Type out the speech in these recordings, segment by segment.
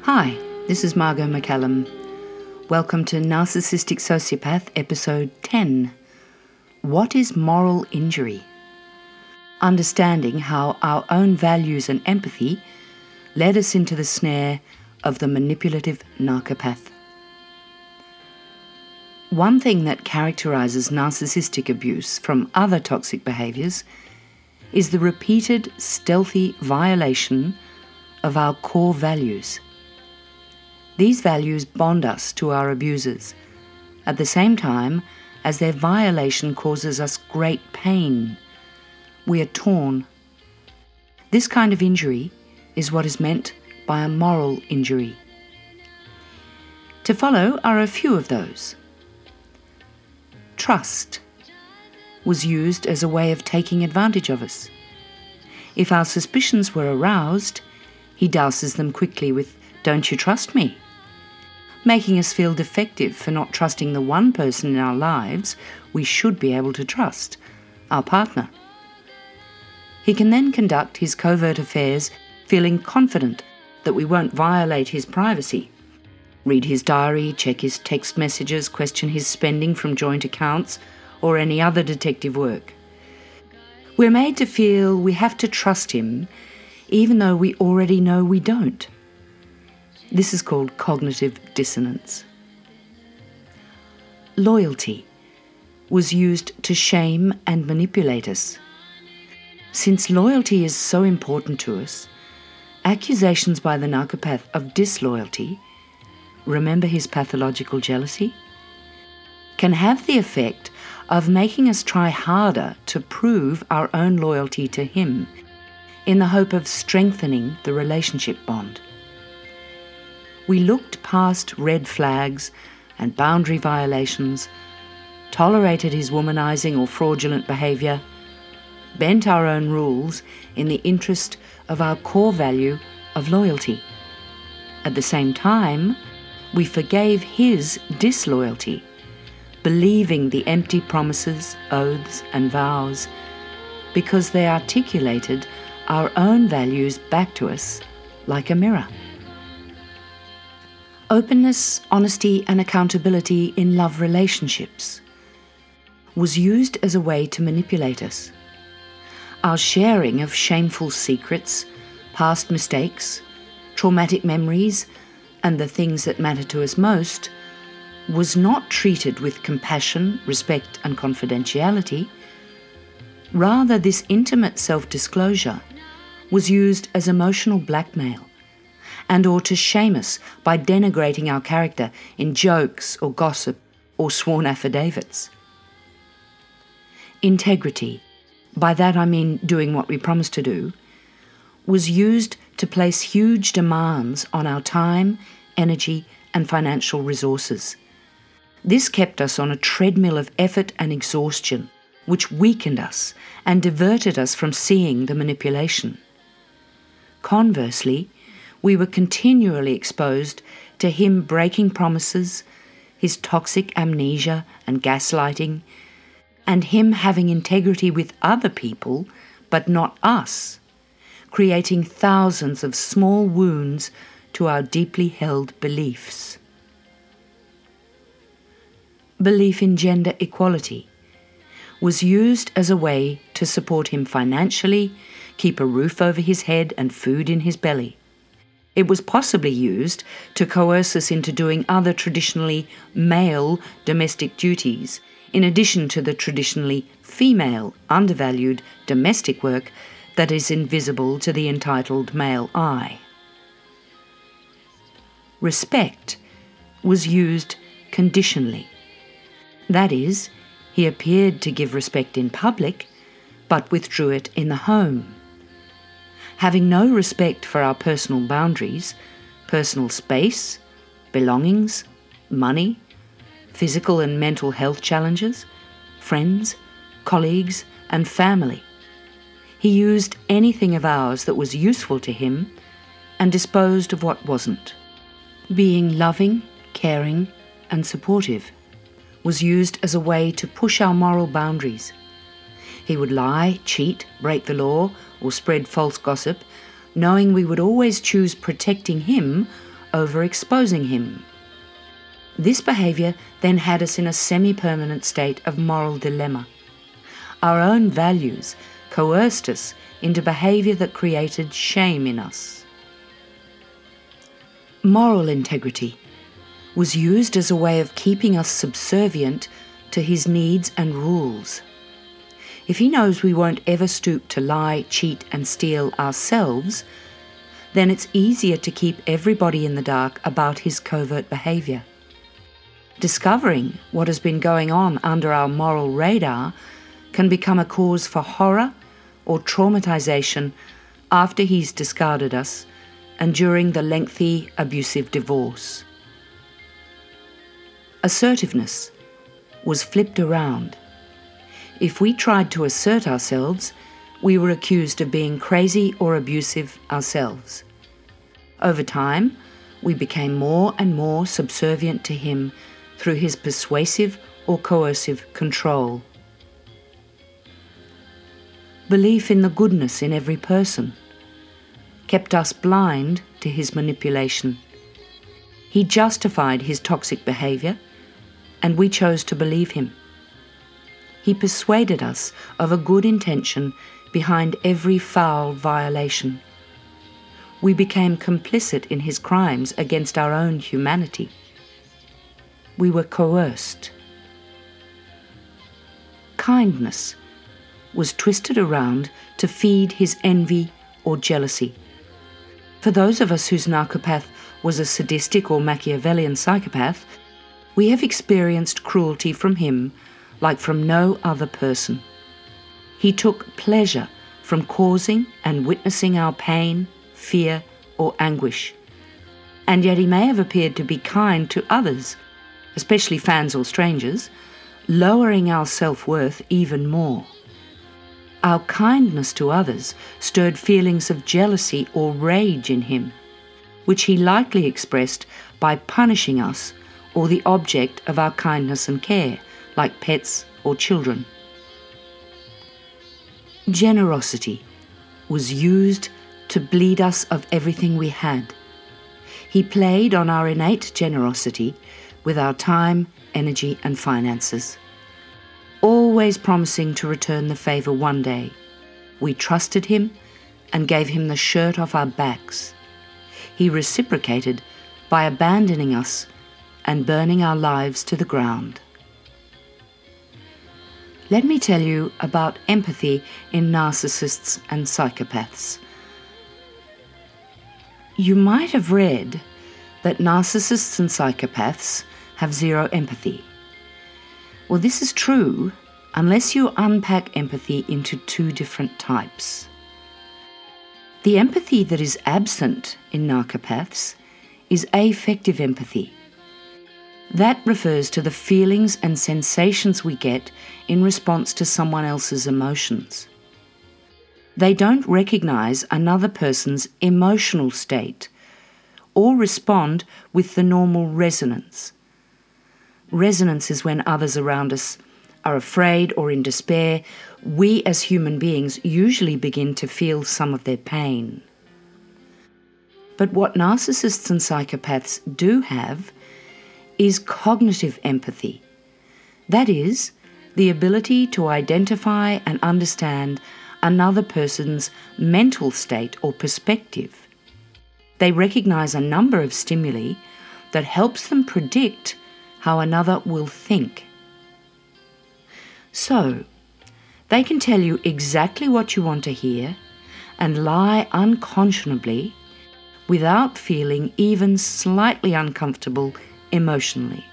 Hi, this is Margot McCallum. Welcome to Narcissistic Sociopath, Episode 10. What is moral injury? Understanding how our own values and empathy led us into the snare of the manipulative narcopath. One thing that characterizes narcissistic abuse from other toxic behaviors is the repeated, stealthy violation of our core values. These values bond us to our abusers, at the same time as their violation causes us great pain. We are torn. This kind of injury is what is meant by a moral injury. To follow are a few of those. Trust was used as a way of taking advantage of us. If our suspicions were aroused, he douses them quickly with, "Don't you trust me?" making us feel defective for not trusting the one person in our lives we should be able to trust, our partner. He can then conduct his covert affairs feeling confident that we won't violate his privacy, read his diary, check his text messages, question his spending from joint accounts, or any other detective work. We're made to feel we have to trust him, even though we already know we don't. This is called cognitive dissonance. Loyalty was used to shame and manipulate us. Since loyalty is so important to us, accusations by the narcopath of disloyalty, remember his pathological jealousy, can have the effect of making us try harder to prove our own loyalty to him in the hope of strengthening the relationship bond. We looked past red flags and boundary violations, tolerated his womanizing or fraudulent behavior, bent our own rules in the interest of our core value of loyalty. At the same time, we forgave his disloyalty, believing the empty promises, oaths, and vows, because they articulated our own values back to us like a mirror. Openness, honesty, and accountability in love relationships was used as a way to manipulate us. Our sharing of shameful secrets, past mistakes, traumatic memories, and the things that matter to us most was not treated with compassion, respect, and confidentiality. Rather, this intimate self-disclosure was used as emotional blackmail, and or to shame us by denigrating our character in jokes or gossip or sworn affidavits. Integrity, by that I mean doing what we promise to do, was used to place huge demands on our time, energy, and financial resources. This kept us on a treadmill of effort and exhaustion, which weakened us and diverted us from seeing the manipulation. Conversely, we were continually exposed to him breaking promises, his toxic amnesia and gaslighting, and him having integrity with other people but not us, creating thousands of small wounds to our deeply held beliefs. Belief in gender equality was used as a way to support him financially, keep a roof over his head and food in his belly. It was possibly used to coerce us into doing other traditionally male domestic duties, in addition to the traditionally female, undervalued domestic work that is invisible to the entitled male eye. Respect was used conditionally. That is, he appeared to give respect in public, but withdrew it in the home. Having no respect for our personal boundaries, personal space, belongings, money, physical and mental health challenges, friends, colleagues, and family. He used anything of ours that was useful to him and disposed of what wasn't. Being loving, caring, and supportive was used as a way to push our moral boundaries. He would lie, cheat, break the law, or spread false gossip, knowing we would always choose protecting him over exposing him. This behaviour then had us in a semi-permanent state of moral dilemma. Our own values coerced us into behaviour that created shame in us. Moral integrity was used as a way of keeping us subservient to his needs and rules. If he knows we won't ever stoop to lie, cheat, and steal ourselves, then it's easier to keep everybody in the dark about his covert behaviour. Discovering what has been going on under our moral radar can become a cause for horror or traumatisation after he's discarded us and during the lengthy, abusive divorce. Assertiveness was flipped around. If we tried to assert ourselves, we were accused of being crazy or abusive ourselves. Over time, we became more and more subservient to him through his persuasive or coercive control. Belief in the goodness in every person kept us blind to his manipulation. He justified his toxic behaviour, and we chose to believe him. He persuaded us of a good intention behind every foul violation. We became complicit in his crimes against our own humanity. We were coerced. Kindness was twisted around to feed his envy or jealousy. For those of us whose narcopath was a sadistic or Machiavellian psychopath, we have experienced cruelty from him like from no other person. He took pleasure from causing and witnessing our pain, fear, or anguish. And yet he may have appeared to be kind to others, especially fans or strangers, lowering our self-worth even more. Our kindness to others stirred feelings of jealousy or rage in him, which he likely expressed by punishing us or the object of our kindness and care, like pets or children. Generosity was used to bleed us of everything we had. He played on our innate generosity with our time, energy, and finances, always promising to return the favour one day. We trusted him and gave him the shirt off our backs. He reciprocated by abandoning us and burning our lives to the ground. Let me tell you about empathy in narcissists and psychopaths. You might have read that narcissists and psychopaths have zero empathy. Well, this is true unless you unpack empathy into two different types. The empathy that is absent in narcopaths is affective empathy. That refers to the feelings and sensations we get in response to someone else's emotions. They don't recognize another person's emotional state or respond with the normal resonance. Resonance is when others around us are afraid or in despair. We as human beings usually begin to feel some of their pain. But what narcissists and psychopaths do have is cognitive empathy. That is, the ability to identify and understand another person's mental state or perspective. They recognize a number of stimuli that helps them predict how another will think. So, they can tell you exactly what you want to hear and lie unconscionably without feeling even slightly uncomfortable emotionally.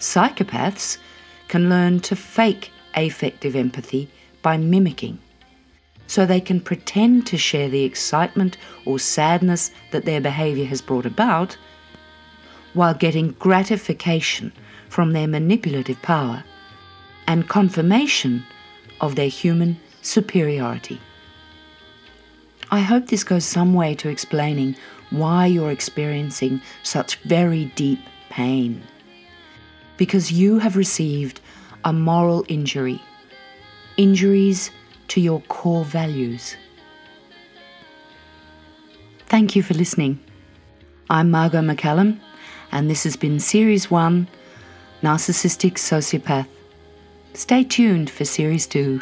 Psychopaths can learn to fake affective empathy by mimicking, so they can pretend to share the excitement or sadness that their behaviour has brought about, while getting gratification from their manipulative power and confirmation of their human superiority. I hope this goes some way to explaining why you're experiencing such very deep pain. because you have received a moral injury, injuries to your core values. Thank you for listening. I'm Margot McCallum, and this has been Series 1, Narcissistic Sociopath. Stay tuned for Series 2.